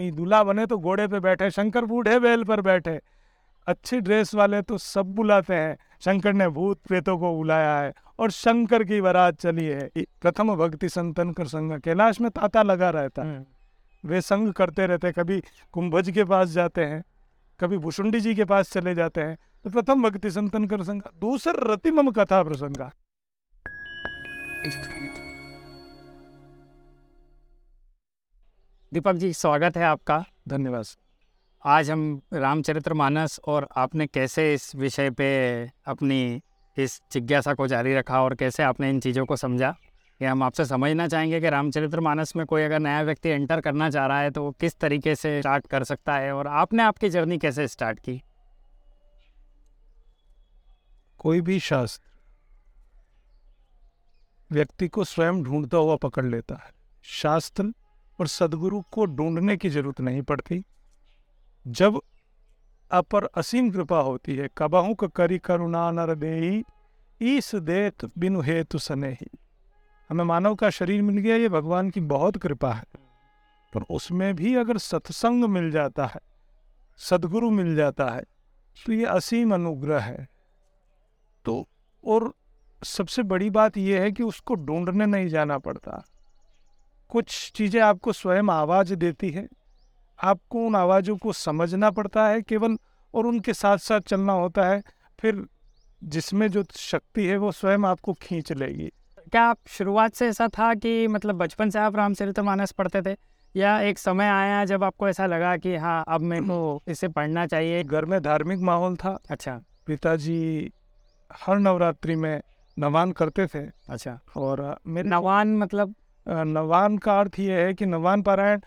दूल्हा बने तो घोड़े पे बैठे, शंकर बूढ़े बैल पर बैठे। अच्छी ड्रेस वाले तो सब बुलाते हैं, शंकर ने भूत प्रेतों को बुलाया है और शंकर की बारात चली है। प्रथम भक्ति संतन कर संग, कैलाश में तांता लगा रहता है, वे संग करते रहते। कभी कुंभज के पास जाते हैं, कभी भुशुंडी जी के पास चले जाते हैं। तो प्रथम भक्ति संतन कर संग। दूसर रतिमम कथा प्रसंगा। दीपक जी, स्वागत है आपका। धन्यवाद। आज हम रामचरितमानस और आपने कैसे इस विषय पे अपनी इस जिज्ञासा को जारी रखा और कैसे आपने इन चीज़ों को समझा, ये हम आपसे समझना चाहेंगे कि रामचरितमानस में कोई अगर नया व्यक्ति एंटर करना चाह रहा है तो वो किस तरीके से स्टार्ट कर सकता है और आपने आपकी जर्नी कैसे स्टार्ट की। कोई भी शास्त्र व्यक्ति को स्वयं ढूंढता हुआ पकड़ लेता है। शास्त्र और सदगुरु को ढूंढने की जरूरत नहीं पड़ती। जब आप पर असीम कृपा होती है, कबाहू का करी करुणा नर देई, ईस देत बिनु हेतु सनेही। हमें मानव का शरीर मिल गया, ये भगवान की बहुत कृपा है। पर उसमें भी अगर सत्संग मिल जाता है, सदगुरु मिल जाता है, तो ये असीम अनुग्रह है। तो और सबसे बड़ी बात यह है कि उसको ढूंढने नहीं जाना पड़ता। कुछ चीज़ें आपको स्वयं आवाज़ देती है, आपको उन आवाज़ों को समझना पड़ता है केवल, और उनके साथ साथ चलना होता है। फिर जिसमें जो शक्ति है वो स्वयं आपको खींच लेगी। क्या आप शुरुआत से ऐसा था कि मतलब बचपन से आप रामचरितमानस पढ़ते थे या एक समय आया जब आपको ऐसा लगा कि हाँ अब मेरे को इसे पढ़ना चाहिए? घर में धार्मिक माहौल था। अच्छा। पिताजी हर नवरात्रि में नवान करते थे। अच्छा। और मेरे नवान मतलब नवान का अर्थ ये है कि नवान पारायण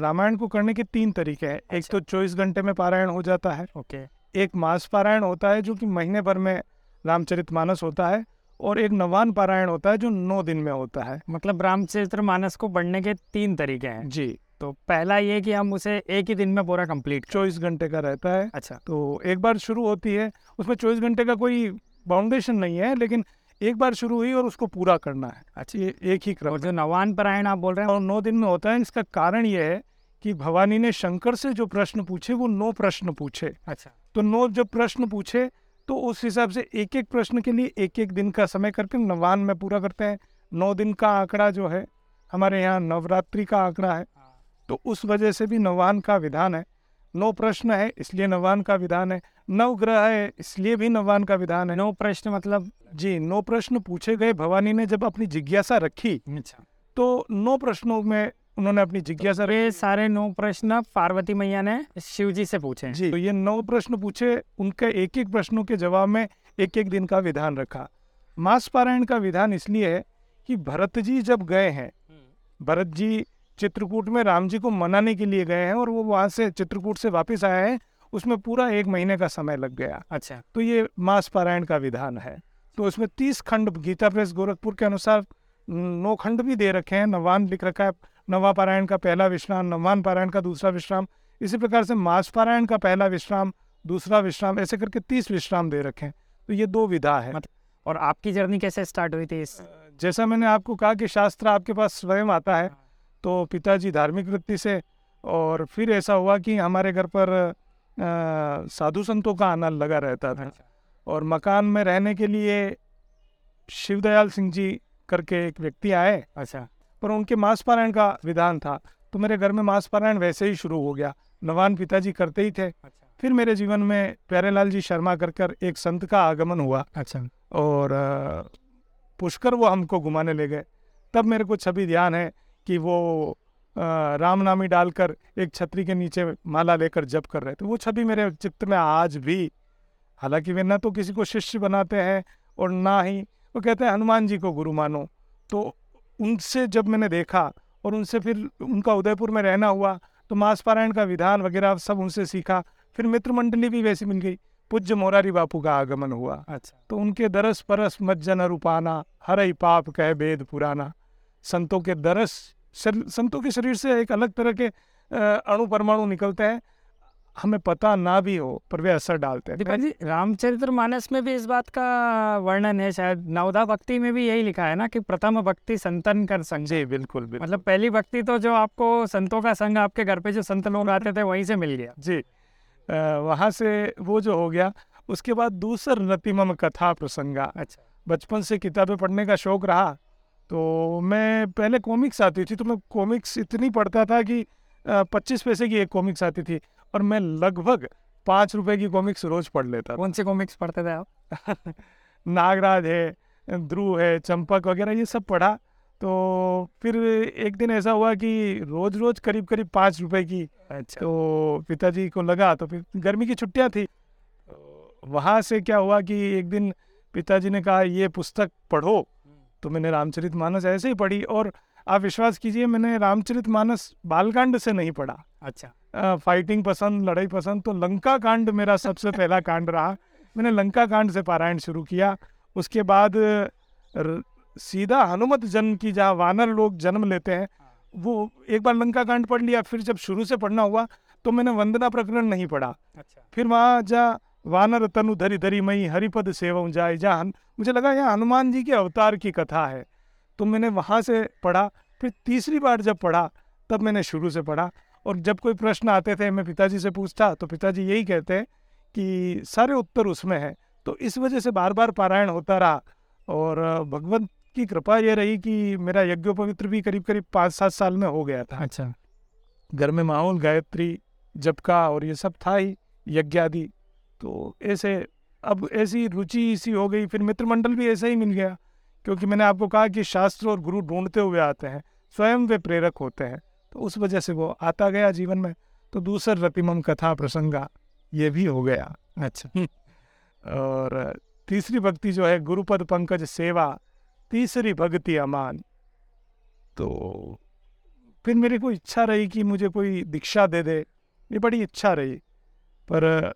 रामायण को करने के तीन तरीके हैं। अच्छा। एक तो 24 घंटे में पारायण हो जाता है। ओके। एक मास पारायण होता है जो कि महीने भर में रामचरितमानस होता है, और एक नवान पारायण होता है जो 9 दिन में होता है। मतलब रामचरितमानस को पढ़ने के तीन तरीके हैं। जी। तो पहला ये कि हम उसे एक ही दिन में पूरा कंप्लीट, 24 घंटे का रहता है। अच्छा। तो एक बार शुरू होती है, उसमें 24 घंटे का कोई बाउंडेशन नहीं है, लेकिन एक बार शुरू हुई और उसको पूरा करना है। अच्छा। ये एक ही क्रम। और जो नवान पारायण आप बोल रहे हैं और 9 दिन में होता है, इसका कारण यह है कि भवानी ने शंकर से जो प्रश्न पूछे वो 9 प्रश्न पूछे। अच्छा। तो 9 जब प्रश्न पूछे तो उस हिसाब से एक एक प्रश्न के लिए एक एक दिन का समय करके नवान में पूरा करते हैं। 9 दिन का आंकड़ा जो है हमारे यहाँ नवरात्रि का आंकड़ा है, तो उस वजह से भी नवान का विधान है। 9 प्रश्न है इसलिए नवान का विधान है। 9 ग्रह है इसलिए भी नवान का विधान है। 9 प्रश्न मतलब जी 9 प्रश्न पूछे गए। भवानी ने जब अपनी जिज्ञासा रखी। अच्छा। तो 9 प्रश्नों में उन्होंने अपनी जिज्ञासा रखी। ये सारे 9 प्रश्न पार्वती मैया ने शिव जी से पूछे। जी। तो ये 9 प्रश्न पूछे, उनके एक एक प्रश्नों के जवाब में एक एक दिन का विधान रखा। मास पारायण का विधान इसलिए है कि भरत जी जब गए हैं, भरत जी चित्रकूट में राम जी को मनाने के लिए गए हैं और वो वहाँ से चित्रकूट से वापस आए हैं, उसमें पूरा 1 महीने का समय लग गया। अच्छा। तो ये मास पारायण का विधान है। तो इसमें 30 खंड गीता प्रेस गोरखपुर के अनुसार 9 खंड भी दे रखे हैं। नवान लिख रखा है, नवा पारायण का पहला विश्राम, नवान पारायण का दूसरा विश्राम, इसी प्रकार से मास पारायण का पहला विश्राम, दूसरा विश्राम, ऐसे करके 30 विश्राम दे रखे हैं। तो ये 2 विधा है। और आपकी जर्नी कैसे स्टार्ट हुई थी? जैसा मैंने आपको कहा कि शास्त्र आपके पास स्वयं आता है, तो पिताजी धार्मिक वृत्ति से, और फिर ऐसा हुआ कि हमारे घर पर साधु संतों का आना लगा रहता था। अच्छा। और मकान में रहने के लिए शिवदयाल सिंह जी करके एक व्यक्ति आए। अच्छा। पर उनके मास पारायण का विधान था, तो मेरे घर में मास पारायण वैसे ही शुरू हो गया। नवान पिताजी करते ही थे। अच्छा। फिर मेरे जीवन में प्यारेलाल जी शर्मा कर एक संत का आगमन हुआ। अच्छा। और पुष्कर वो हमको घुमाने ले गए। तब मेरे को छवि ध्यान है कि वो रामनामी डालकर एक छतरी के नीचे माला लेकर जप कर रहे थे। वो छवि मेरे चित्त में आज भी, हालांकि वे ना तो किसी को शिष्य बनाते हैं और ना ही वो कहते हैं हनुमान जी को गुरु मानो। तो उनसे जब मैंने देखा और उनसे फिर उनका उदयपुर में रहना हुआ, तो मास पारायण का विधान वगैरह सब उनसे सीखा। फिर मित्र मंडली भी वैसी मिल गई। पूज्य मोरारी बापू का आगमन हुआ। अच्छा। तो उनके दरस परस मज्जन रूपाना, हरई पाप कह वेद पुराना। संतों के दरस, संतों के शरीर से एक अलग तरह के अणु परमाणु निकलते हैं। हमें पता ना भी हो पर वे असर डालते हैं। दीपक जी, रामचरितमानस में भी इस बात का वर्णन है, शायद नवधा भक्ति में भी यही लिखा है ना कि प्रथम भक्ति संतन कर संग। जी बिल्कुल, बिल्कुल। मतलब पहली भक्ति तो जो आपको संतों का संग, आपके घर पे जो संत लोग आते थे वहीं से मिल गया। जी वहाँ से वो जो हो गया, उसके बाद दूसर नतिमम कथा प्रसंगा। अच्छा, बचपन से किताबें पढ़ने का शौक रहा, तो मैं पहले कॉमिक्स आती थी तो मैं कॉमिक्स इतनी पढ़ता था कि 25 पैसे की एक कॉमिक्स आती थी और मैं लगभग 5 रुपए की कॉमिक्स रोज पढ़ लेता था। कौन से कॉमिक्स पढ़ते थे आप? नागराज है, ध्रुव है, चंपक वगैरह ये सब पढ़ा। तो फिर एक दिन ऐसा हुआ कि रोज रोज करीब करीब 5 रुपए की। अच्छा। तो पिताजी को लगा, तो फिर गर्मी की छुट्टियां थी, वहाँ से क्या हुआ कि एक दिन पिताजी ने कहा ये पुस्तक पढ़ो, तो मैंने रामचरितमानस ऐसे ही पढ़ी। और आप विश्वास कीजिए, मैंने रामचरितमानस बालकांड से नहीं पढ़ा। अच्छा। फाइटिंग पसंद, लड़ाई पसंद, तो लंका कांड मेरा सबसे पहला कांड रहा। मैंने लंका कांड से पारायण शुरू किया। उसके बाद सीधा हनुमत जन्म की, जहाँ वानर लोग जन्म लेते हैं, वो एक बार लंका कांड पढ़ लिया। फिर जब शुरू से पढ़ना हुआ तो मैंने वंदना प्रकरण नहीं पढ़ा। अच्छा। फिर वहाँ जहाँ वानर तनु धरी धरी मई हरिपद सेवं जाय, जहाँ मुझे लगा यहाँ हनुमान जी के अवतार की कथा है, तो मैंने वहाँ से पढ़ा। फिर तीसरी बार जब पढ़ा तब मैंने शुरू से पढ़ा। और जब कोई प्रश्न आते थे, मैं पिताजी से पूछता तो पिताजी यही कहते हैं कि सारे उत्तर उसमें है। तो इस वजह से बार बार पारायण होता रहा। और भगवत की कृपा ये रही कि मेरा यज्ञोपवित्र भी करीब करीब 5-7 साल में हो गया था। अच्छा। घर में माहौल गायत्री जप का और ये सब था ही, यज्ञ आदि। तो ऐसे अब ऐसी रुचि सी हो गई। फिर मित्र मंडल भी ऐसा ही मिल गया, क्योंकि मैंने आपको कहा कि शास्त्र और गुरु ढूंढते हुए आते हैं, स्वयं वे प्रेरक होते हैं। तो उस वजह से वो आता गया जीवन में। तो दूसर रतिमम कथा प्रसंगा ये भी हो गया। अच्छा। और तीसरी भक्ति जो है गुरुपद पंकज सेवा, तीसरी भक्ति अमान। तो फिर मेरी कोई इच्छा रही कि मुझे कोई दीक्षा दे दे, ये बड़ी इच्छा रही। पर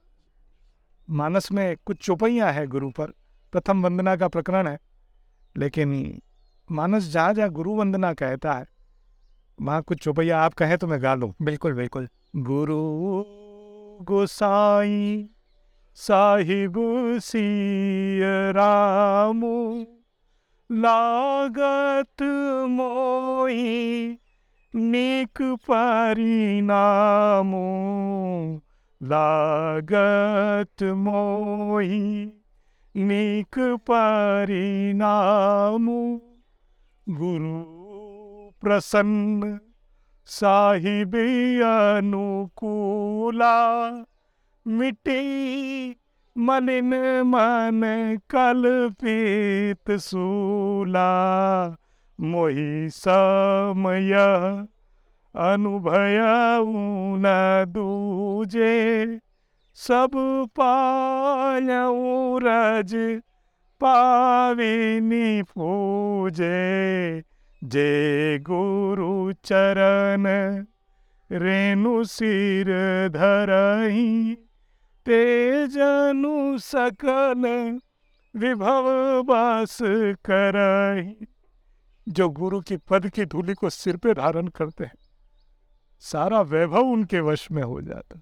मानस में कुछ चौपाइयाँ हैं गुरु पर, प्रथम वंदना का प्रकरण है, लेकिन मानस जहाँ जहाँ गुरु वंदना कहता है वहाँ कुछ चौपैया आप कहें तो मैं गा लूँ। बिल्कुल बिल्कुल। गुरु गोसाई साहिब सिय रामू लागत मोई नेक परिणामो, लागत मोई नेक परिणामो, गुरु प्रसन्न साहिबे अनुकूला मिटे मलिन मन कल्पित सूला, मोहि समय अनुभय न दूजे सब पायऊ रज पाविनी पूजे, जय गुरु चरण रेणु सिर धरहि तेजनु सकल विभव बास करहि। जो गुरु की पद की धूलि को सिर पे धारण करते हैं, सारा वैभव उनके वश में हो जाता।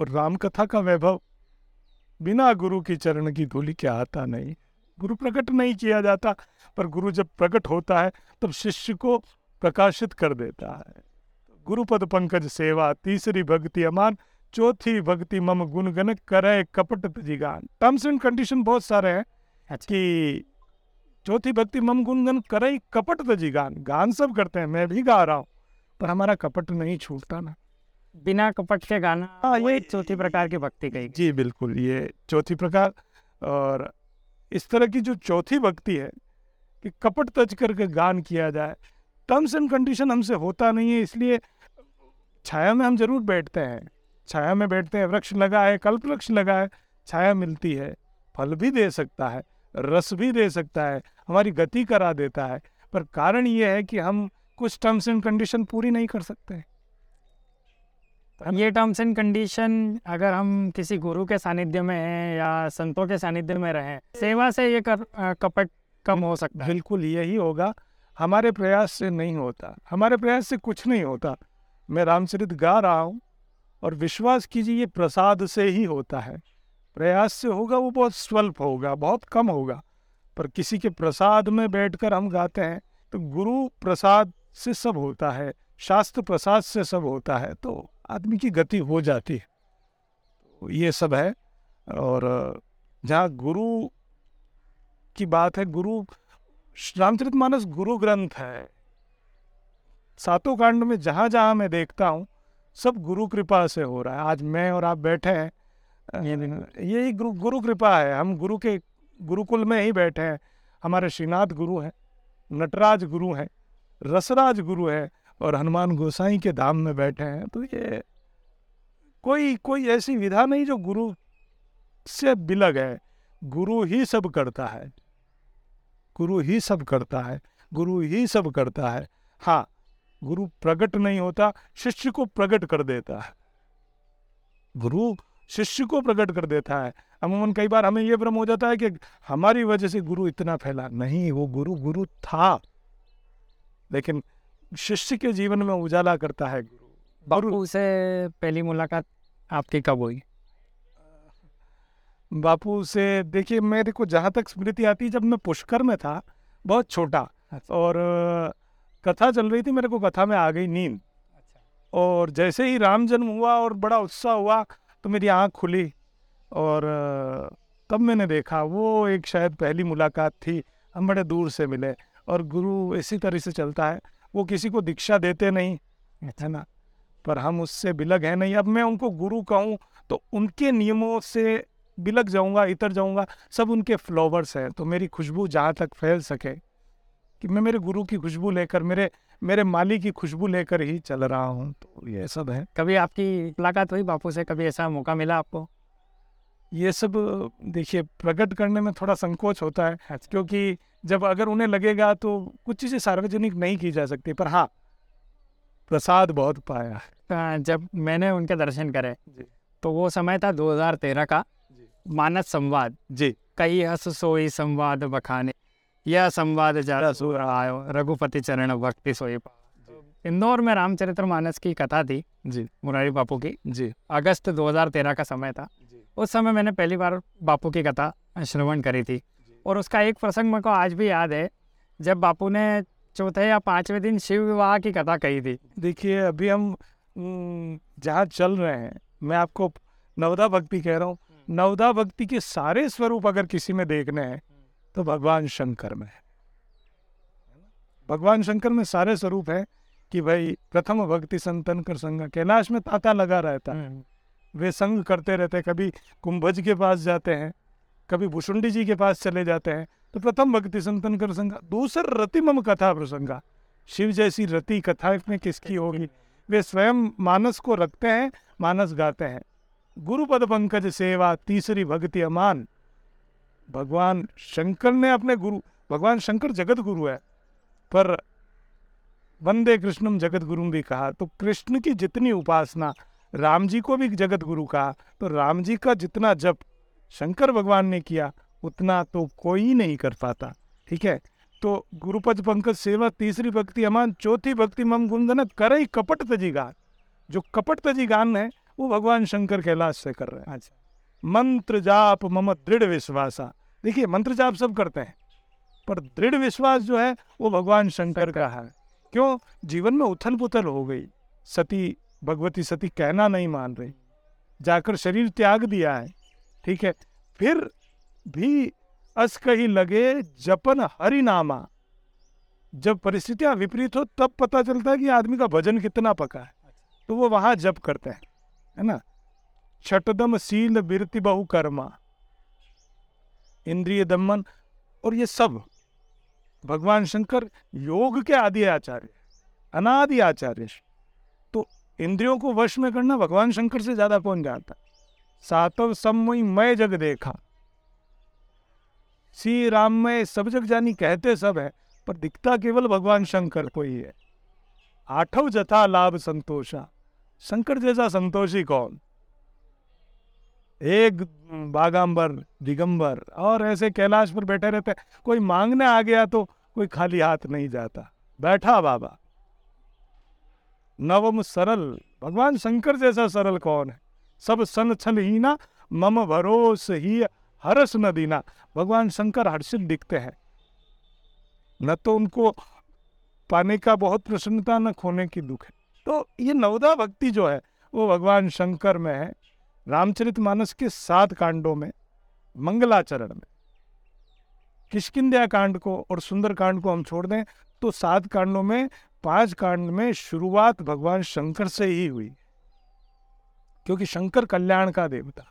और रामकथा का वैभव बिना गुरु की चरण की धूलि के आता नहीं। गुरु प्रकट नहीं किया जाता, पर गुरु जब प्रकट होता है तब शिष्य को प्रकाशित कर देता है। गुरुपद पंकज सेवा, तीसरी भक्ति अमान, चौथी भक्ति मम गुणगन करे कपट तिगान। टर्म्स एंड कंडीशन बहुत सारे हैं। अच्छा। कि चौथी भक्ति मम गुणगन करे कपट तिगान, गान सब करते हैं, मैं भी गा रहा हूँ, पर हमारा कपट नहीं छूटता ना, बिना कपट के गाना, ये चौथी प्रकार की भक्ति कही। जी बिल्कुल, ये चौथी प्रकार। और इस तरह की जो चौथी भक्ति है कि कपट तज करके गान किया जाए, टर्म्स एंड कंडीशन हमसे होता नहीं है, इसलिए छाया में हम जरूर बैठते हैं। छाया में बैठते हैं, वृक्ष लगा है, कल्प वृक्ष लगा है, छाया मिलती है, फल भी दे सकता है, रस भी दे सकता है, हमारी गति करा देता है, पर कारण यह है कि हम कुछ टर्म्स एंड कंडीशन पूरी नहीं कर सकते। ये टर्म्स एंड कंडीशन अगर हम किसी गुरु के सानिध्य में हैं या संतों के सानिध्य में रहें, सेवा से ये कपट कम हो सकता है। बिल्कुल यही होगा, हमारे प्रयास से नहीं होता, हमारे प्रयास से कुछ नहीं होता। मैं रामचरित गा रहा हूँ और विश्वास कीजिए ये प्रसाद से ही होता है, प्रयास से होगा वो बहुत स्वल्प होगा, बहुत कम होगा, पर किसी के प्रसाद में बैठकर हम गाते हैं तो गुरु प्रसाद से सब होता है, शास्त्र प्रसाद से सब होता है, तो आदमी की गति हो जाती है। तो ये सब है। और जहाँ गुरु की बात है, गुरु रामचरितमानस गुरु ग्रंथ है, सातों कांड में जहाँ जहाँ मैं देखता हूँ सब गुरु कृपा से हो रहा है। आज मैं और आप बैठे हैं यही गुरु कृपा है। हम गुरु के गुरुकुल में ही बैठे हैं। हमारे श्रीनाथ गुरु हैं, नटराज गुरु हैं, रसराज गुरु हैं और हनुमान गोसाई के धाम में बैठे हैं। तो ये कोई ऐसी विधा नहीं जो गुरु से बिलग है। गुरु ही सब करता है, गुरु ही सब करता है, गुरु ही सब करता है। हाँ, गुरु प्रकट नहीं होता, शिष्य को प्रकट कर देता है। गुरु शिष्य को प्रकट कर देता है। अमूमन कई बार हमें यह भ्रम हो जाता है कि हमारी वजह से गुरु इतना फैला। नहीं, वो गुरु गुरु था, लेकिन शिष्य के जीवन में उजाला करता है गुरु। बापू से पहली मुलाकात आपकी कब हुई? बापू से देखिए, मेरे को जहाँ तक स्मृति आती, जब मैं पुष्कर में था, बहुत छोटा, और कथा चल रही थी, मेरे को कथा में आ गई नींद। और जैसे ही राम जन्म हुआ और बड़ा उत्साह हुआ तो मेरी आँख खुली और तब मैंने देखा। वो एक शायद पहली मुलाकात थी। हम बड़े दूर से मिले। और गुरु इसी तरह से चलता है, वो किसी को दीक्षा देते नहीं है ना, पर हम उससे बिलग है नहीं। अब मैं उनको गुरु कहूँ तो उनके नियमों से बिलग जाऊँगा, इतर जाऊँगा। सब उनके फ्लावर्स हैं, तो मेरी खुशबू जहाँ तक फैल सके, कि मैं मेरे गुरु की खुशबू लेकर, मेरे माली की खुशबू लेकर ही चल रहा हूँ। तो ये सब है। कभी आपकी मुलाकात हुई बापू से? कभी ऐसा मौका मिला आपको? ये सब देखिए, प्रकट करने में थोड़ा संकोच होता है। अच्छा। क्योंकि जब अगर उन्हें लगेगा तो कुछ चीज़ें सार्वजनिक नहीं की जा सकती, पर हाँ, प्रसाद बहुत पाया है। जब मैंने उनके दर्शन करे तो वो समय था 2013 का, मानस संवाद जी, कई हस सोई संवाद बखाने, यह संवाद जरा सूर आयो, रघुपति चरण भक्ति सोई। इंदौर में रामचरितमानस की कथा थी जी, मुरारी बापू की जी। अगस्त 2013 का समय था। उस समय मैंने पहली बार बापू की कथा श्रवण करी थी और उसका एक प्रसंग मेरे को आज भी याद है, जब बापू ने चौथे या पाँचवें दिन शिव विवाह की कथा कही थी। देखिए, अभी हम जहाँ चल रहे हैं, मैं आपको नवदा भक्ति कह रहा हूँ। नवदा भक्ति के सारे स्वरूप अगर किसी में देखने हैं तो भगवान शंकर में है। भगवान शंकर में सारे स्वरूप हैं कि भाई प्रथम भक्ति संतन कर संगा, कैलाश में ताता लगा रहता है, वे संग करते रहते हैं। कभी कुंभज के पास जाते हैं, कभी भुशुंडी जी के पास चले जाते हैं। तो प्रथम भक्ति संतन कर संगा, दूसर रतिमम कथा प्रसंगा, शिव जैसी रति कथा में किसकी होगी। वे स्वयं मानस को रखते हैं, मानस गाते हैं। गुरुपद पंकज सेवा, तीसरी भक्ति अमान। भगवान शंकर ने अपने गुरु, भगवान शंकर जगत गुरु है, पर वंदे कृष्णम जगत गुरुम भी कहा। तो कृष्ण की जितनी उपासना, राम जी को भी जगत गुरु कहा, तो राम जी का जितना जप शंकर भगवान ने किया उतना तो कोई नहीं कर पाता। ठीक है, तो गुरुपद पंकज सेवा, तीसरी भक्ति अमान, चौथी भक्ति मम गुंदन करई कपट तजी गान। जो कपट तजी गान है वो भगवान शंकर कैलाश से कर रहे हैं। अच्छा। मंत्र जाप मम दृढ़ विश्वासा। देखिए, मंत्र जाप सब करते हैं, पर दृढ़ विश्वास जो है वो भगवान शंकर का है। क्यों? जीवन में उथल पुथल हो गई, सती भगवती सती कहना नहीं मान रही, जाकर शरीर त्याग दिया है। ठीक है, फिर भी अस कहीं लगे जपन हरिनामा। जब परिस्थितियाँ विपरीत हो तब पता चलता है कि आदमी का भजन कितना पका है, तो वो वहाँ जप करते हैं, है ना। छटदम सील बिरति बहु कर्मा, इंद्रिय दमन, और ये सब भगवान शंकर योग के आदि आचार्य, अनादि आचार्य। तो इंद्रियों को वश में करना भगवान शंकर से ज्यादा कौन जानता। सातव सम्मोई मैं जग देखा, श्री राम में सब जग जानी, कहते सब है पर दिखता केवल भगवान शंकर को ही है। आठव जथा लाभ संतोषा, शंकर जैसा संतोषी कौन। एक बागांबर दिगंबर, और ऐसे कैलाश पर बैठे रहते। कोई मांगने आ गया तो कोई खाली हाथ नहीं जाता, बैठा बाबा। नवम सरल, भगवान शंकर जैसा सरल कौन है। सब सन छल हीना मम भरोस ही हरस न दीना। भगवान शंकर हर्षित दिखते हैं, न तो उनको पाने का बहुत प्रसन्नता न खोने की दुख है। तो ये नवदा भक्ति जो है वो भगवान शंकर में है। रामचरितमानस के 7 कांडों में मंगलाचरण में किष्किंध्या कांड को और सुंदर कांड को हम छोड़ दें तो 7 कांडों में 5 कांड में शुरुआत भगवान शंकर से ही हुई, क्योंकि शंकर कल्याण का देवता,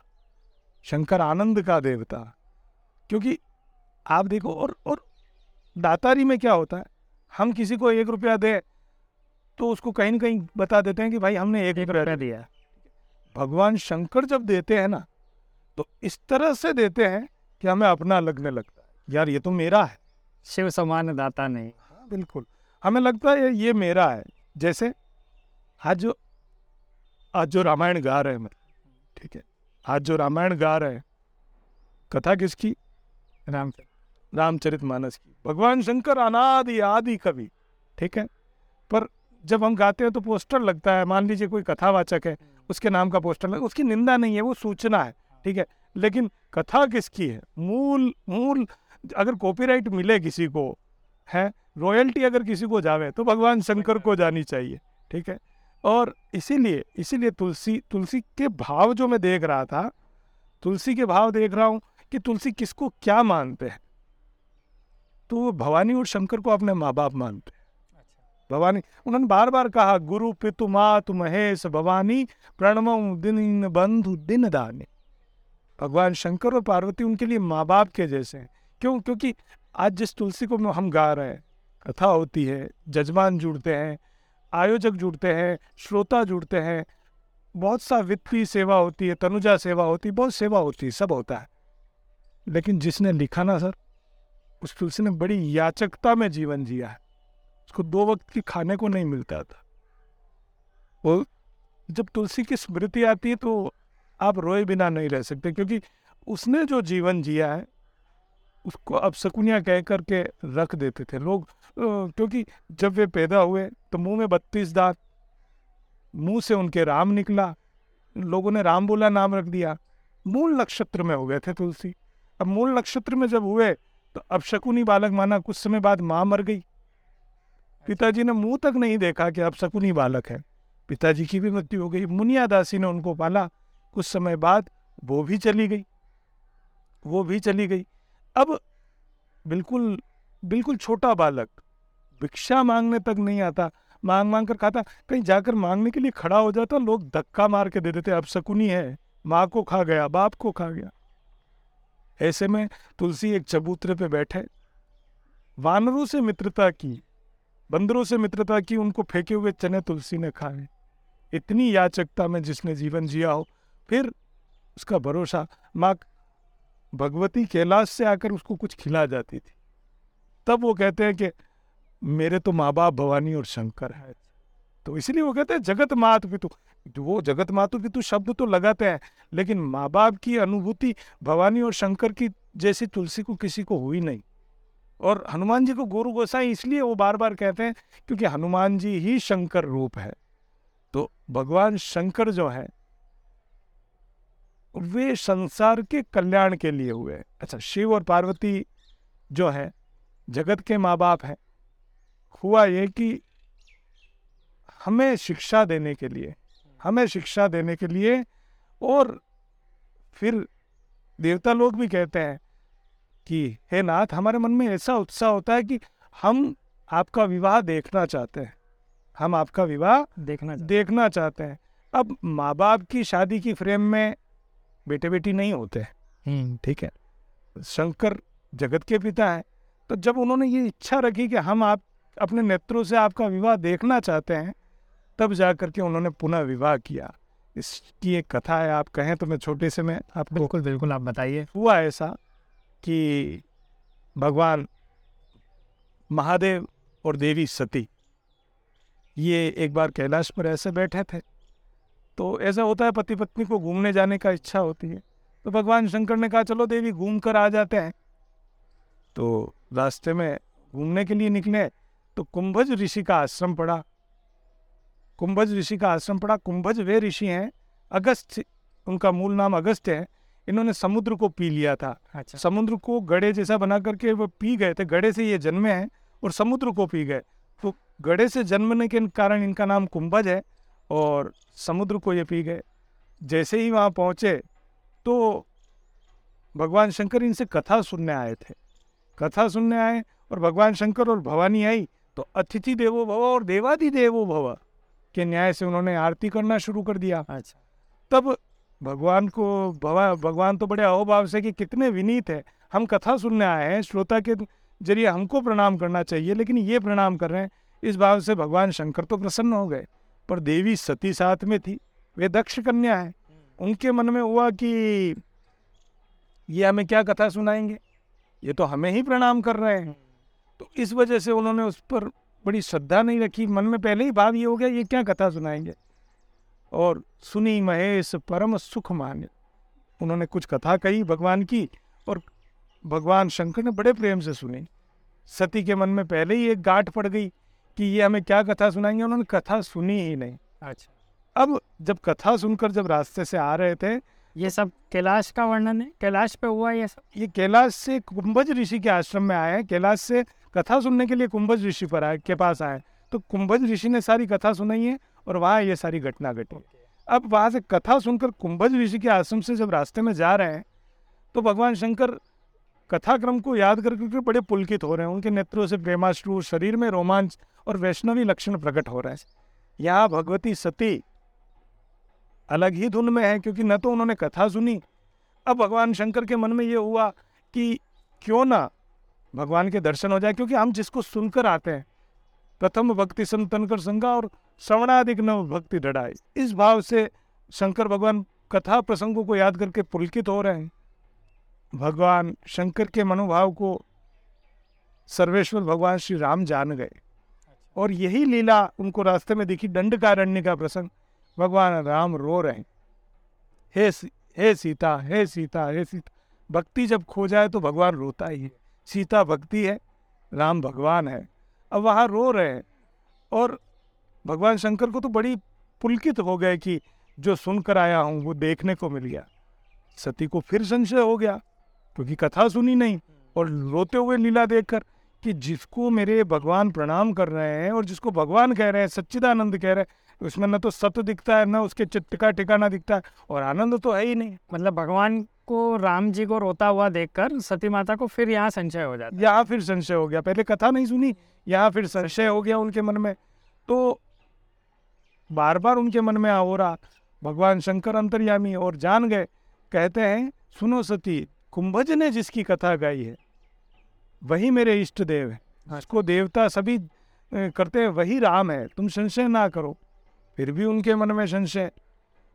शंकर आनंद का देवता। क्योंकि आप देखो और दातारी में क्या होता है, हम किसी को 1 रुपया दें तो उसको कहीं ना कहीं बता देते हैं कि भाई हमने 1 रुपया दिया। भगवान शंकर जब देते हैं ना तो इस तरह से देते हैं कि हमें अपना लगने लगता है, यार ये तो मेरा है। शिव समान दाता नहीं, हाँ बिल्कुल, हमें लगता है ये मेरा है। जैसे आज जो रामायण गा रहे हैं, ठीक है, आज जो रामायण गा रहे हैं, कथा किसकी? रामचरितमानस की। भगवान शंकर अनादि आदि कवि, ठीक है, पर जब हम गाते हैं तो पोस्टर लगता है। मान लीजिए कोई कथावाचक है, उसके नाम का पोस्टर लगा, उसकी निंदा नहीं है, वो सूचना है, ठीक है, लेकिन कथा किसकी है? मूल अगर कॉपीराइट मिले किसी को, है रॉयल्टी अगर किसी को जावे तो भगवान शंकर को जानी चाहिए, ठीक है। और इसीलिए तुलसी के भाव जो मैं देख रहा था, तुलसी के भाव देख रहा हूँ कि तुलसी किसको क्या मानते हैं, तो वो भवानी और शंकर को अपने माँ बाप मानते हैं। भवानी, उन्होंने बार बार कहा गुरु पितु मातु महेश भवानी प्रणमो दिन बंधु दिन दानी। भगवान शंकर और पार्वती उनके लिए माँ बाप के जैसे हैं। क्यों? क्योंकि आज जिस तुलसी को हम गा रहे हैं, कथा होती है, जजमान जुड़ते हैं, आयोजक जुड़ते हैं, श्रोता जुड़ते हैं, बहुत सा वित्तीय सेवा होती है, तनुजा सेवा होती है, बहुत सेवा होती है, सब होता है, लेकिन जिसने लिखा ना सर, उस तुलसी ने बड़ी याचकता में जीवन जिया है। उसको 2 वक्त की खाने को नहीं मिलता था। वो जब तुलसी की स्मृति आती है तो आप रोए बिना नहीं रह सकते, क्योंकि उसने जो जीवन जिया है उसको अब शकुनिया कह करके रख देते थे लोग। क्योंकि जब वे पैदा हुए तो मुंह में 32 दांत, मुंह से उनके राम निकला, लोगों ने राम बोला नाम रख दिया। मूल नक्षत्र में हो गए थे तुलसी। अब मूल नक्षत्र में जब हुए तो अब शकुनी बालक माना। कुछ समय बाद माँ मर गई, पिताजी ने मुंह तक नहीं देखा कि अब शकुनी बालक है, पिताजी की भी मृत्यु हो गई। मुनिया दासी ने उनको पाला, कुछ समय बाद वो भी चली गई। अब बिल्कुल छोटा बालक भिक्षा मांगने तक नहीं आता, मांग कर खाता, कहीं जाकर मांगने के लिए खड़ा हो जाता, लोग धक्का मार के दे देते, अब शकुनी है, माँ को खा गया, बाप को खा गया। ऐसे में तुलसी एक चबूतरे पे बैठे, वानरों से मित्रता की, बंदरों से मित्रता की, उनको फेंके हुए चने तुलसी ने खाए। इतनी याचकता में जिसने जीवन जिया हो, फिर उसका भरोसा, माँ भगवती कैलाश से आकर उसको कुछ खिला जाती थी, तब वो कहते हैं कि मेरे तो माँ बाप भवानी और शंकर है। तो इसलिए वो कहते हैं जगत मातु पितु। वो जगत मातु पितु शब्द तो लगाते हैं, लेकिन माँ बाप की अनुभूति भवानी और शंकर की जैसी तुलसी को किसी को हुई नहीं। और हनुमान जी को गुरु गोसाई इसलिए वो बार बार कहते हैं क्योंकि हनुमान जी ही शंकर रूप है। तो भगवान शंकर जो है वे संसार के कल्याण के लिए हुए। अच्छा, शिव और पार्वती जो है जगत के माँ बाप हैं। हुआ ये कि हमें शिक्षा देने के लिए, और फिर देवता लोग भी कहते हैं कि हे नाथ, हमारे मन में ऐसा उत्साह होता है कि हम आपका विवाह देखना चाहते हैं। अब माँ बाप की शादी की फ्रेम में बेटे बेटी नहीं होते, ठीक है, शंकर जगत के पिता हैं, तो जब उन्होंने ये इच्छा रखी कि हम आप अपने नेत्रों से आपका विवाह देखना चाहते हैं, तब जा करके उन्होंने पुनः विवाह किया। इसकी एक कथा है, आप कहें तो मैं छोटे से मैं आपको बिल्कुल आप बताइए। हुआ ऐसा कि भगवान महादेव और देवी सती ये एक बार कैलाश पर ऐसे बैठे थे, तो ऐसा होता है पति पत्नी को घूमने जाने का इच्छा होती है, तो भगवान शंकर ने कहा चलो देवी घूम कर आ जाते हैं। तो रास्ते में घूमने के लिए निकले तो कुंभज ऋषि का आश्रम पड़ा, कुंभज ऋषि का आश्रम पड़ा। कुंभज वे ऋषि हैं, अगस्त उनका मूल नाम अगस्त है। इन्होंने समुद्र को पी लिया था। अच्छा। समुद्र को गड़े जैसा बना करके वो पी गए थे। गड़े से ये जन्मे हैं और समुद्र को पी गए, तो गड़े से जन्मने के कारण इनका नाम कुंभज है और समुद्र को ये पी गए। जैसे ही वहाँ पहुँचे तो भगवान शंकर इनसे कथा सुनने आए थे। कथा सुनने आए और भगवान शंकर और भवानी आई तो अतिथि देवो भव और देवादि देवो भव के न्याय से उन्होंने आरती करना शुरू कर दिया। अच्छा। तब भगवान को भगवान तो बड़े अहोभाव से कि कितने विनीत है, हम कथा सुनने आए हैं, श्रोता के जरिए हमको प्रणाम करना चाहिए, लेकिन ये प्रणाम कर रहे हैं। इस भाव से भगवान शंकर तो प्रसन्न हो गए, पर देवी सती साथ में थी, वे दक्ष कन्या है। उनके मन में हुआ कि ये हमें क्या कथा सुनाएंगे, ये तो हमें ही प्रणाम कर रहे हैं। तो इस वजह से उन्होंने उस पर बड़ी श्रद्धा नहीं रखी। मन में पहले ही भाव ये हो गया, ये क्या कथा सुनाएंगे। और सुनी महेश परम सुख मान्य, उन्होंने कुछ कथा कही भगवान की और भगवान शंकर ने बड़े प्रेम से सुनी। सती के मन में पहले ही एक गांठ पड़ गई कि ये हमें क्या कथा सुनाएंगे। उन्होंने कथा सुनी ही नहीं। अच्छा। अब जब कथा सुनकर जब रास्ते से आ रहे थे, ये सब कैलाश का वर्णन है, कैलाश पे हुआ ये सब। ये कैलाश से कुंभज ऋषि के आश्रम में आए, कैलाश से कथा सुनने के लिए कुंभज ऋषि पर आए के पास आए, तो कुंभज ऋषि ने सारी कथा सुनाई है और वहाँ ये सारी घटना घटी। अब वहाँ से कथा सुनकर कुंभज ऋषि के आश्रम से जब रास्ते में जा रहे हैं तो भगवान शंकर कथाक्रम को याद कर करके बड़े पुलकित हो रहे हैं। उनके नेत्रों से प्रेमाश्रु, शरीर में रोमांच और वैष्णवी लक्षण प्रकट हो रहे हैं। यहाँ भगवती सती अलग ही धुन में है, क्योंकि न तो उन्होंने कथा सुनी। अब भगवान शंकर के मन में ये हुआ कि क्यों ना भगवान के दर्शन हो जाए, क्योंकि हम जिसको सुनकर आते हैं, प्रथम भक्ति संतनकर संगा और श्रवणादिक नव भक्ति दृढ़ाई, इस भाव से शंकर भगवान कथा प्रसंगों को याद करके पुलकित हो रहे हैं। भगवान शंकर के मनोभाव को सर्वेश्वर भगवान श्री राम जान गए और यही लीला उनको रास्ते में दिखी। दंडकारण्य का प्रसंग, भगवान राम रो रहे हैं, हे सीता हे सीता हे सीता। भक्ति जब खो जाए तो भगवान रोता ही है। सीता भक्ति है, राम भगवान है। अब वहाँ रो रहे हैं और भगवान शंकर को तो बड़ी पुलकित हो गए कि जो सुनकर आया हूँ वो देखने को मिल गया। सती को फिर संशय हो गया, क्योंकि कथा सुनी नहीं और रोते हुए लीला देखकर कि जिसको मेरे भगवान प्रणाम कर रहे हैं और जिसको भगवान कह रहे हैं, सच्चिदानंद कह रहे हैं, उसमें न तो सत्य दिखता है, न उसके चित्त का ठिकाना दिखता है और आनंद तो है ही नहीं। मतलब भगवान को, राम जी को रोता हुआ देखकर सती माता को फिर यहाँ संशय हो जाता है। यहाँ फिर संशय हो गया, पहले कथा नहीं सुनी, यहाँ फिर संशय हो गया उनके मन में। तो बार बार उनके मन में हो रहा। भगवान शंकर अंतर्यामी और जान गए, कहते हैं सुनो सती, कुंभज ने जिसकी कथा गाई है वही मेरे इष्ट देव है, जिसको देवता सभी करते हैं वही राम है, तुम संशय ना करो। फिर भी उनके मन में संशय,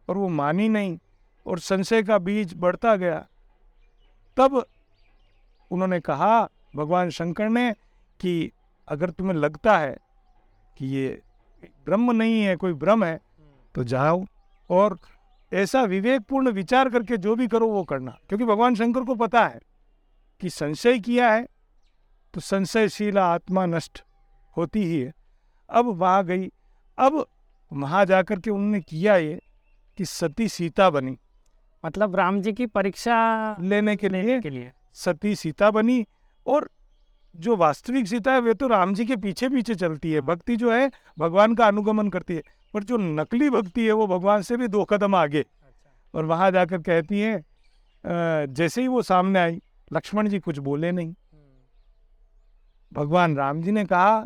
और वो मानी नहीं और संशय का बीज बढ़ता गया। तब उन्होंने कहा भगवान शंकर ने कि अगर तुम्हें लगता है कि ये ब्रह्म नहीं है, कोई भ्रम है, तो जाओ और ऐसा विवेकपूर्ण विचार करके जो भी करो वो करना। क्योंकि भगवान शंकर को पता है कि संशय किया है तो संशयशीला आत्मा नष्ट होती ही है। अब वहाँ गई, अब वहाँ जाकर के उन्होंने किया ये कि सती सीता बनी, मतलब राम जी की परीक्षा लेने के लिए सती सीता बनी। और जो वास्तविक सीता है वे तो राम जी के पीछे पीछे चलती है, भक्ति जो है भगवान का अनुगमन करती है, पर जो नकली भक्ति है वो भगवान से भी 2 कदम आगे। अच्छा। और वहाँ जाकर कहती है, जैसे ही वो सामने आई लक्ष्मण जी कुछ बोले नहीं। भगवान राम जी ने कहा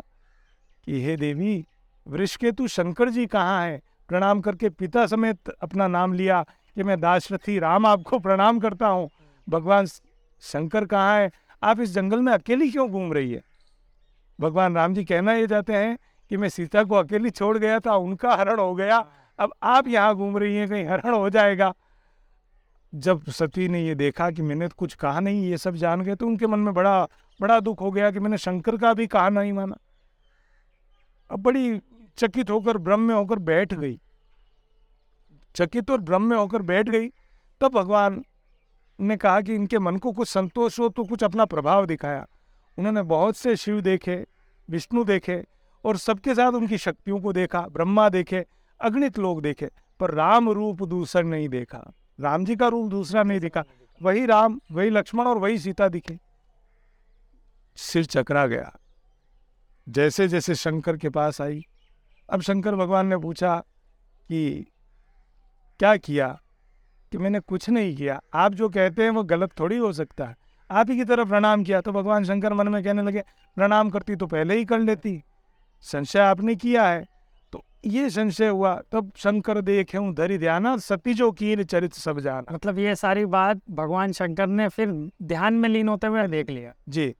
कि हे देवी, वृषकेतु शंकर जी कहाँ हैं, प्रणाम करके पिता समेत अपना नाम लिया कि मैं दाशरथी राम आपको प्रणाम करता हूँ। भगवान शंकर कहाँ हैं, आप इस जंगल में अकेली क्यों घूम रही है। भगवान राम जी कहना ये चाहते हैं कि मैं सीता को अकेली छोड़ गया था, उनका हरण हो गया, अब आप यहाँ घूम रही हैं, कहीं हरण हो जाएगा। जब सती ने ये देखा कि मैंने तो कुछ कहा नहीं, ये सब जान गए, तो उनके मन में बड़ा बड़ा दुख हो गया कि मैंने शंकर का भी कहा नहीं माना। अब बड़ी चकित होकर ब्रह्म में होकर बैठ गई, चकित और ब्रह्म में होकर बैठ गई। तब भगवान ने कहा कि इनके मन को कुछ संतोष हो, तो कुछ अपना प्रभाव दिखाया। उन्होंने बहुत से शिव देखे, विष्णु देखे और सबके साथ उनकी शक्तियों को देखा, ब्रह्मा देखे, अगणित लोग देखे, पर राम रूप दूसरा नहीं देखा, राम जी का रूप दूसरा नहीं देखा। वही राम, वही लक्ष्मण और वही सीता दिखे। सिर चकरा गया। जैसे जैसे शंकर के पास आई, अब शंकर भगवान ने पूछा कि क्या किया, कि मैंने कुछ नहीं किया, आप जो कहते हैं वो गलत थोड़ी हो सकता है, आप ही की तरफ प्रणाम किया। तो भगवान शंकर मन में कहने लगे, प्रणाम करती तो पहले ही कर लेती, संशय आपने किया है। तो ये संशय हुआ। तब शंकर देखे धरि ध्याना सती जो कीन चरित सब जाना, मतलब ये सारी बात भगवान शंकर ने फिर ध्यान में लीन होते हुए देख लिया जी।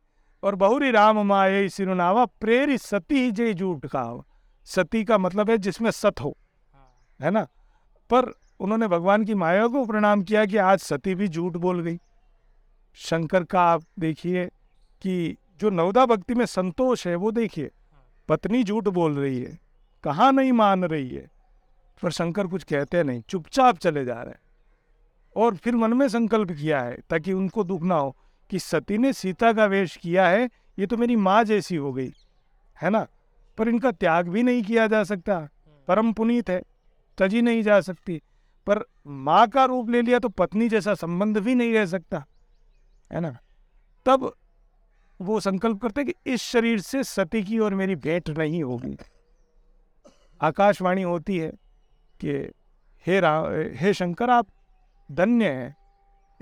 और बहुरी राम माये सिरुनावा प्रेरित सती जय झूठ का, सती का मतलब है जिसमें सत हो, है ना। पर उन्होंने भगवान की माया को प्रणाम किया कि आज सती भी झूठ बोल गई। शंकर का आप देखिए कि जो नवदा भक्ति में संतोष है वो देखिए, पत्नी झूठ बोल रही है, कहाँ नहीं मान रही है, पर शंकर कुछ कहते नहीं, चुपचाप चले जा रहे हैं। और फिर मन में संकल्प किया है ताकि उनको दुख ना हो कि सती ने सीता का वेश किया है, ये तो मेरी माँ जैसी हो गई, है ना। पर इनका त्याग भी नहीं किया जा सकता, परम पुनीत है, तजी नहीं जा सकती। पर माँ का रूप ले लिया तो पत्नी जैसा संबंध भी नहीं रह सकता, है ना। तब वो संकल्प करते कि इस शरीर से सती की और मेरी भेंट नहीं होगी। आकाशवाणी होती है कि हे राम, हे शंकर, आप धन्य हैं,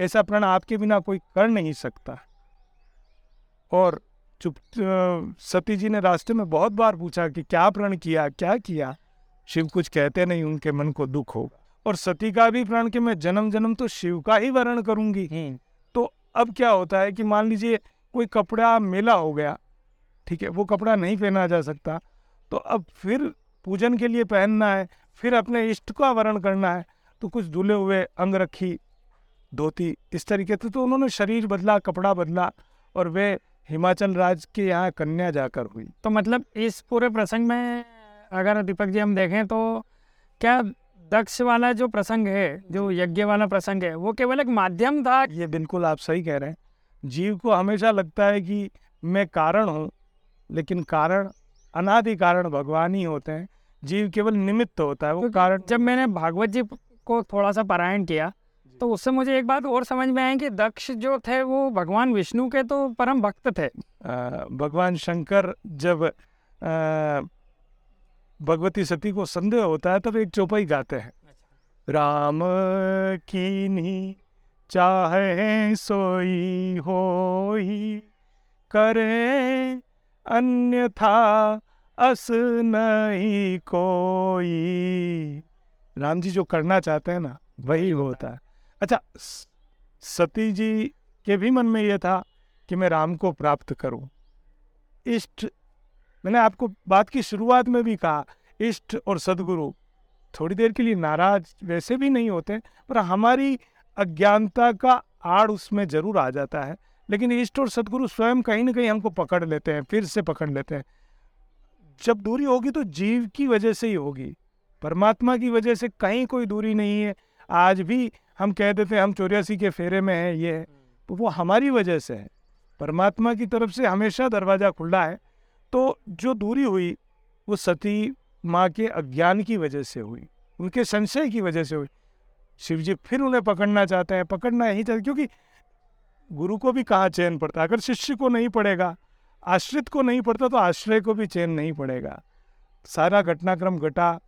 ऐसा प्रण आपके बिना कोई कर नहीं सकता। और सती जी ने रास्ते में बहुत बार पूछा कि क्या प्रण किया, क्या किया। शिव कुछ कहते नहीं, उनके मन को दुख हो। और सती का भी प्रण कि मैं जन्म जन्म तो शिव का ही वरण करूंगी। तो अब क्या होता है कि मान लीजिए कोई कपड़ा मेला हो गया, ठीक है, वो कपड़ा नहीं पहना जा सकता, तो अब फिर पूजन के लिए पहनना है, फिर अपने इष्ट का वरण करना है, तो कुछ धुले हुए अंग रखी, धोती, इस तरीके से। तो उन्होंने शरीर बदला, कपड़ा बदला, और वे हिमाचल राज्य के यहाँ कन्या जाकर हुई। तो मतलब इस पूरे प्रसंग में अगर दीपक जी हम देखें तो क्या दक्ष वाला जो प्रसंग है, जो यज्ञ वाला प्रसंग है, वो केवल एक माध्यम था? ये बिल्कुल आप सही कह रहे हैं। जीव को हमेशा लगता है कि मैं कारण हूँ, लेकिन कारण अनादि कारण भगवान ही होते हैं, जीव केवल निमित्त होता है वो कारण। जब मैंने भागवत जी को थोड़ा सा पारायण किया तो उससे मुझे एक बात और समझ में आई कि दक्ष जो थे वो भगवान विष्णु के तो परम भक्त थे। भगवान शंकर जब भगवती सती को संदेह होता है तब तो एक चौपाई गाते हैं, राम कीन्ही चाहे सोई होई करे अन्यथा अस नहीं कोई। राम जी जो करना चाहते हैं ना वही होता है। अच्छा, सती जी के भी मन में यह था कि मैं राम को प्राप्त करूं। इष्ट, मैंने आपको बात की शुरुआत में भी कहा, इष्ट और सदगुरु थोड़ी देर के लिए नाराज वैसे भी नहीं होते, पर हमारी अज्ञानता का आड़ उसमें जरूर आ जाता है। लेकिन इष्ट और सदगुरु स्वयं कहीं ना कहीं हमको पकड़ लेते हैं, फिर से पकड़ लेते हैं। जब दूरी होगी तो जीव की वजह से ही होगी, परमात्मा की वजह से कहीं कोई दूरी नहीं है। आज भी हम कह देते हैं हम 84 के फेरे में हैं, ये तो वो हमारी वजह से है, परमात्मा की तरफ से हमेशा दरवाज़ा खुला है। तो जो दूरी हुई वो सती माँ के अज्ञान की वजह से हुई, उनके संशय की वजह से हुई। शिव जी फिर उन्हें पकड़ना चाहते हैं, पकड़ना ही चाहते, क्योंकि गुरु को भी कहाँ चैन पड़ता, अगर शिष्य को नहीं पड़ेगा, आश्रित को नहीं पड़ता, तो आश्रय को भी चैन नहीं पड़ेगा। सारा घटनाक्रम घटा।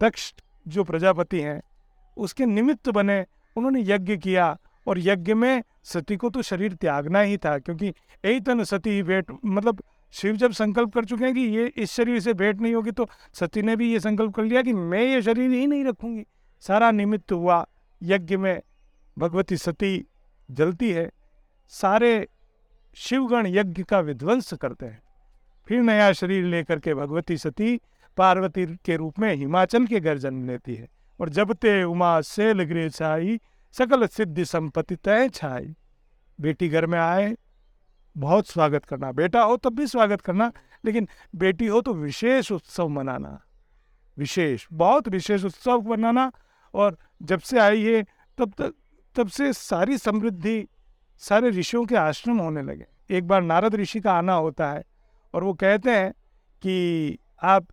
दक्ष जो प्रजापति हैं उसके निमित्त बने, उन्होंने यज्ञ किया, और यज्ञ में सती को तो शरीर त्यागना ही था, क्योंकि एतन सती भेंट, मतलब शिव जब संकल्प कर चुके हैं कि ये इस शरीर से भेंट नहीं होगी, तो सती ने भी ये संकल्प कर लिया कि मैं ये शरीर ही नहीं रखूँगी। सारा निमित्त हुआ। यज्ञ में भगवती सती जलती है, सारे शिवगण यज्ञ का विध्वंस करते हैं। फिर नया शरीर लेकर के भगवती सती पार्वती के रूप में हिमाचल के घर जन्म लेती है, और जब ते उमा सेल गृह छाई सकल सिद्धि संपत्ति तय छाई। बेटी घर में आए बहुत स्वागत करना, बेटा हो तब भी स्वागत करना, लेकिन बेटी हो तो विशेष उत्सव मनाना, विशेष, बहुत विशेष उत्सव मनाना। और जब से आई है तब तक, तब से सारी समृद्धि, सारे ऋषियों के आश्रम होने लगे। एक बार नारद ऋषि का आना होता है और वो कहते हैं कि आप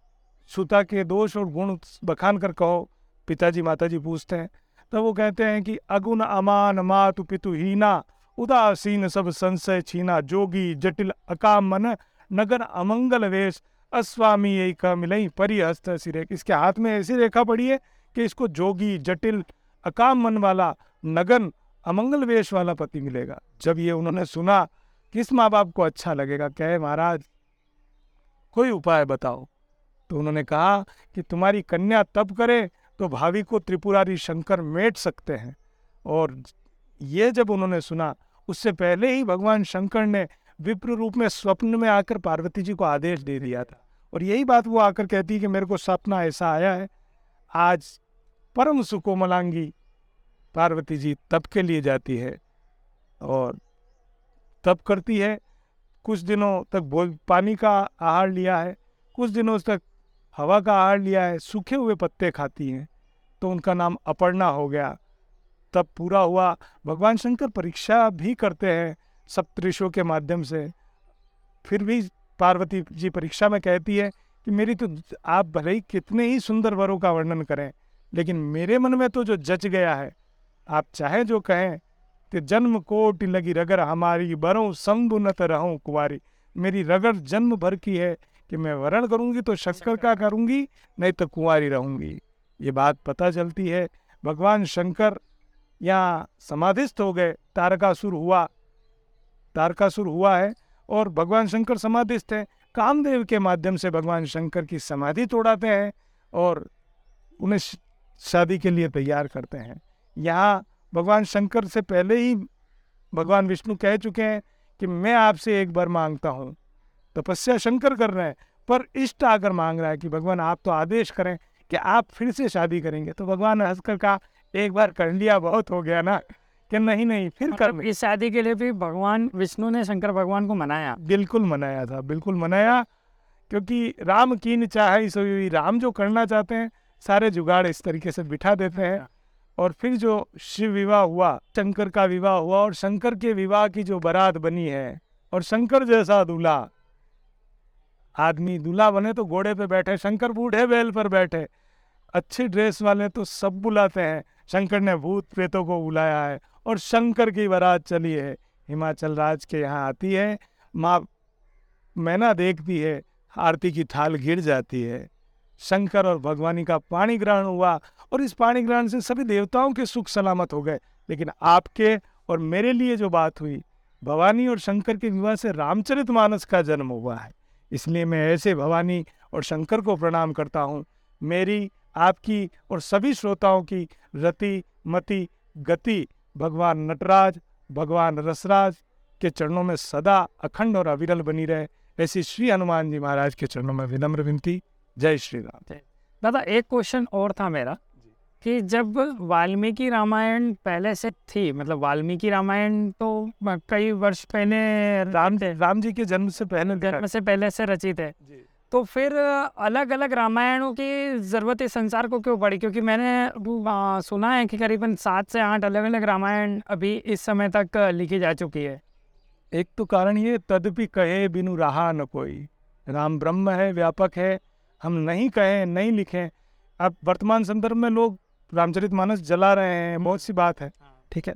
सुता के दोष और गुण बखान कर कहो। पिताजी माताजी पूछते हैं तब वो कहते हैं कि अगुण अमान मातु पितु हीना, उदासीन सब संशय छीना, जोगी जटिल अकाम मन, नगर अमंगल वेश, अस्वामी एक मिलई परिहस्त सिरे। इसके हाथ में ऐसी रेखा पड़ी है कि इसको जोगी जटिल अकाम मन वाला, नगन अमंगल वेश वाला पति मिलेगा। जब ये उन्होंने सुना किस माँ बाप को अच्छा लगेगा, कहे महाराज कोई उपाय बताओ। तो उन्होंने कहा कि तुम्हारी कन्या तप करे तो भावी को त्रिपुरारी शंकर मेट सकते हैं। और ये जब उन्होंने सुना उससे पहले ही भगवान शंकर ने विप्र रूप में स्वप्न में आकर पार्वती जी को आदेश दे दिया था। और यही बात वो आकर कहती है कि मेरे को सपना ऐसा आया है, आज परम सुकोमलांगी पार्वती जी तप के लिए जाती है और तप करती है। कुछ दिनों तक पानी का आहार लिया है, कुछ दिनों तक हवा का आहार लिया है, सूखे हुए पत्ते खाती हैं, तो उनका नाम अपर्णा हो गया। तब पूरा हुआ। भगवान शंकर परीक्षा भी करते हैं सप्तऋषियों के माध्यम से। फिर भी पार्वती जी परीक्षा में कहती है कि मेरी तो आप भले ही कितने ही सुंदर वरों का वर्णन करें, लेकिन मेरे मन में तो जो जच गया है, आप चाहे जो कहें। तो जन्म कोटि लगी रगर हमारी, बरों संबुनत रहूं कुंवारी। मेरी रगर जन्म भर की है कि मैं वरण करूंगी तो शंकर का करूंगी, नहीं तो कुंवारी रहूंगी। ये बात पता चलती है। भगवान शंकर यहाँ समाधिस्थ हो गए। तारकासुर हुआ है और भगवान शंकर समाधिस्थ हैं। कामदेव के माध्यम से भगवान शंकर की समाधि तोड़ाते हैं और उन्हें शादी के लिए तैयार करते हैं। यहाँ भगवान शंकर से पहले ही भगवान विष्णु कह चुके हैं कि मैं आपसे एक बार मांगता हूँ। तपस्या शंकर कर रहे हैं पर इष्ट आकर मांग रहा है कि भगवान आप तो आदेश करें कि आप फिर से शादी करेंगे। तो भगवान हंसकर कहा एक बार कर लिया बहुत हो गया ना, कि नहीं नहीं फिर मतलब कर। इस शादी के लिए भी भगवान विष्णु ने शंकर भगवान को मनाया, बिल्कुल मनाया। क्योंकि राम कीन चाहे सोई, राम जो करना चाहते हैं सारे जुगाड़ इस तरीके से बिठा देते हैं। और फिर जो शिव विवाह हुआ, शंकर का विवाह हुआ और शंकर के विवाह की जो बारात बनी है और शंकर जैसा दूल्हा, आदमी दूल्हा बने तो घोड़े पे बैठे, शंकर बूढ़े बैल पर बैठे, अच्छी ड्रेस वाले तो सब बुलाते हैं। शंकर ने भूत प्रेतों को बुलाया है और शंकर की बारात चली है। हिमाचल राज के यहाँ आती है माँ, मैना देखती है आरती की थाल गिर जाती है। शंकर और भगवानी का पाणी ग्रहण हुआ और इस पाणी ग्रहण से सभी देवताओं के सुख सलामत हो गए। लेकिन आपके और मेरे लिए जो बात हुई, भवानी और शंकर के विवाह से रामचरितमानस का जन्म हुआ है। इसलिए मैं ऐसे भवानी और शंकर को प्रणाम करता हूँ। मेरी, आपकी और सभी श्रोताओं की रति मति गति भगवान नटराज, भगवान रसराज के चरणों में सदा अखंड और अविरल बनी रहे, ऐसी श्री हनुमान जी महाराज के चरणों में विनम्र विनती। जय श्री राम। दादा एक क्वेश्चन और था मेरा कि जब वाल्मीकि रामायण पहले से थी, मतलब वाल्मीकि रामायण तो कई वर्ष पहले राम जी के जन्म से पहले से रचित है, तो फिर अलग अलग रामायणों की ज़रूरत इस संसार को क्यों पड़ी? क्योंकि मैंने सुना है कि करीबन 7 से 8 अलग अलग रामायण अभी इस समय तक लिखी जा चुकी है। एक तो कारण ये, तदपि कहे बिनु रहा न कोई, राम ब्रह्म है, व्यापक है, हम नहीं कहें नहीं लिखें। अब वर्तमान संदर्भ में लोग रामचरितमानस जला रहे हैं, बहुत सी बात है, ठीक है।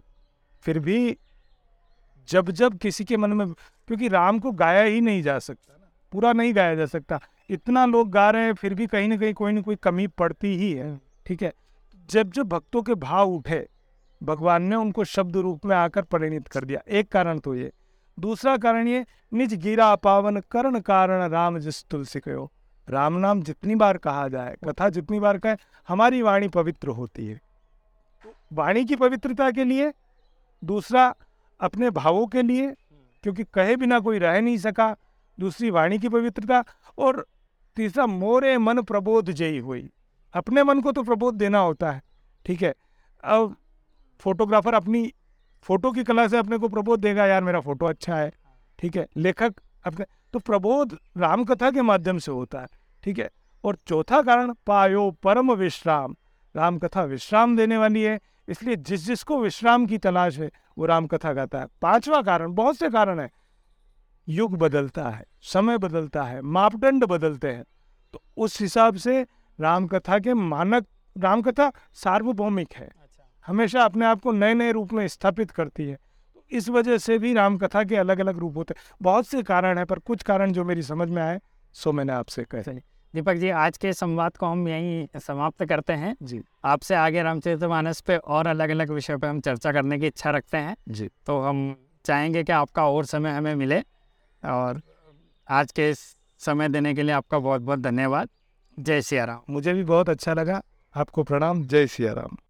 फिर भी जब जब किसी के मन में, क्योंकि राम को गाया ही नहीं जा सकता, पूरा नहीं गाया जा सकता, इतना लोग गा रहे हैं फिर भी कहीं ना कहीं कोई ना कोई कमी पड़ती ही है, ठीक है। जब जब भक्तों के भाव उठे, भगवान ने उनको शब्द रूप में आकर परिणित कर दिया। एक कारण तो ये। दूसरा कारण ये, निज गिरा पावन करण कारण राम जिस तुलसी कहो। राम नाम जितनी बार कहा जाए, कथा जितनी बार कहे, हमारी वाणी पवित्र होती है। वाणी की पवित्रता के लिए, दूसरा अपने भावों के लिए, क्योंकि कहे बिना कोई रह नहीं सका, दूसरी वाणी की पवित्रता, और तीसरा मोरे मन प्रबोध जयी हुई। अपने मन को तो प्रबोध देना होता है, ठीक है। अब फोटोग्राफर अपनी फोटो की कला से अपने को प्रबोध देगा, यार मेरा फोटो अच्छा है, ठीक है। लेखक अपने, तो प्रबोध राम कथा के माध्यम से होता है, ठीक है। और चौथा कारण, पायो परम विश्राम। राम कथा विश्राम देने वाली है, इसलिए जिस जिसको विश्राम की तलाश है वो राम कथा गाता है। पांचवा कारण, बहुत से कारण है, युग बदलता है, समय बदलता है, मापदंड बदलते हैं, तो उस हिसाब से रामकथा के मानक, रामकथा सार्वभौमिक है, हमेशा अपने आप को नए नए रूप में स्थापित करती है। इस वजह से भी रामकथा के अलग अलग रूप होते हैं। बहुत से कारण हैं, पर कुछ कारण जो मेरी समझ में आए सो मैंने आपसे कहे। दीपक जी, आज के संवाद को हम यहीं समाप्त करते हैं जी। आपसे आगे रामचरितमानस पे और अलग अलग विषयों पे हम चर्चा करने की इच्छा रखते हैं जी। तो हम चाहेंगे कि आपका और समय हमें मिले, और आज के समय देने के लिए आपका बहुत बहुत धन्यवाद। जय सिया राम। मुझे भी बहुत अच्छा लगा। आपको प्रणाम। जय सिया राम।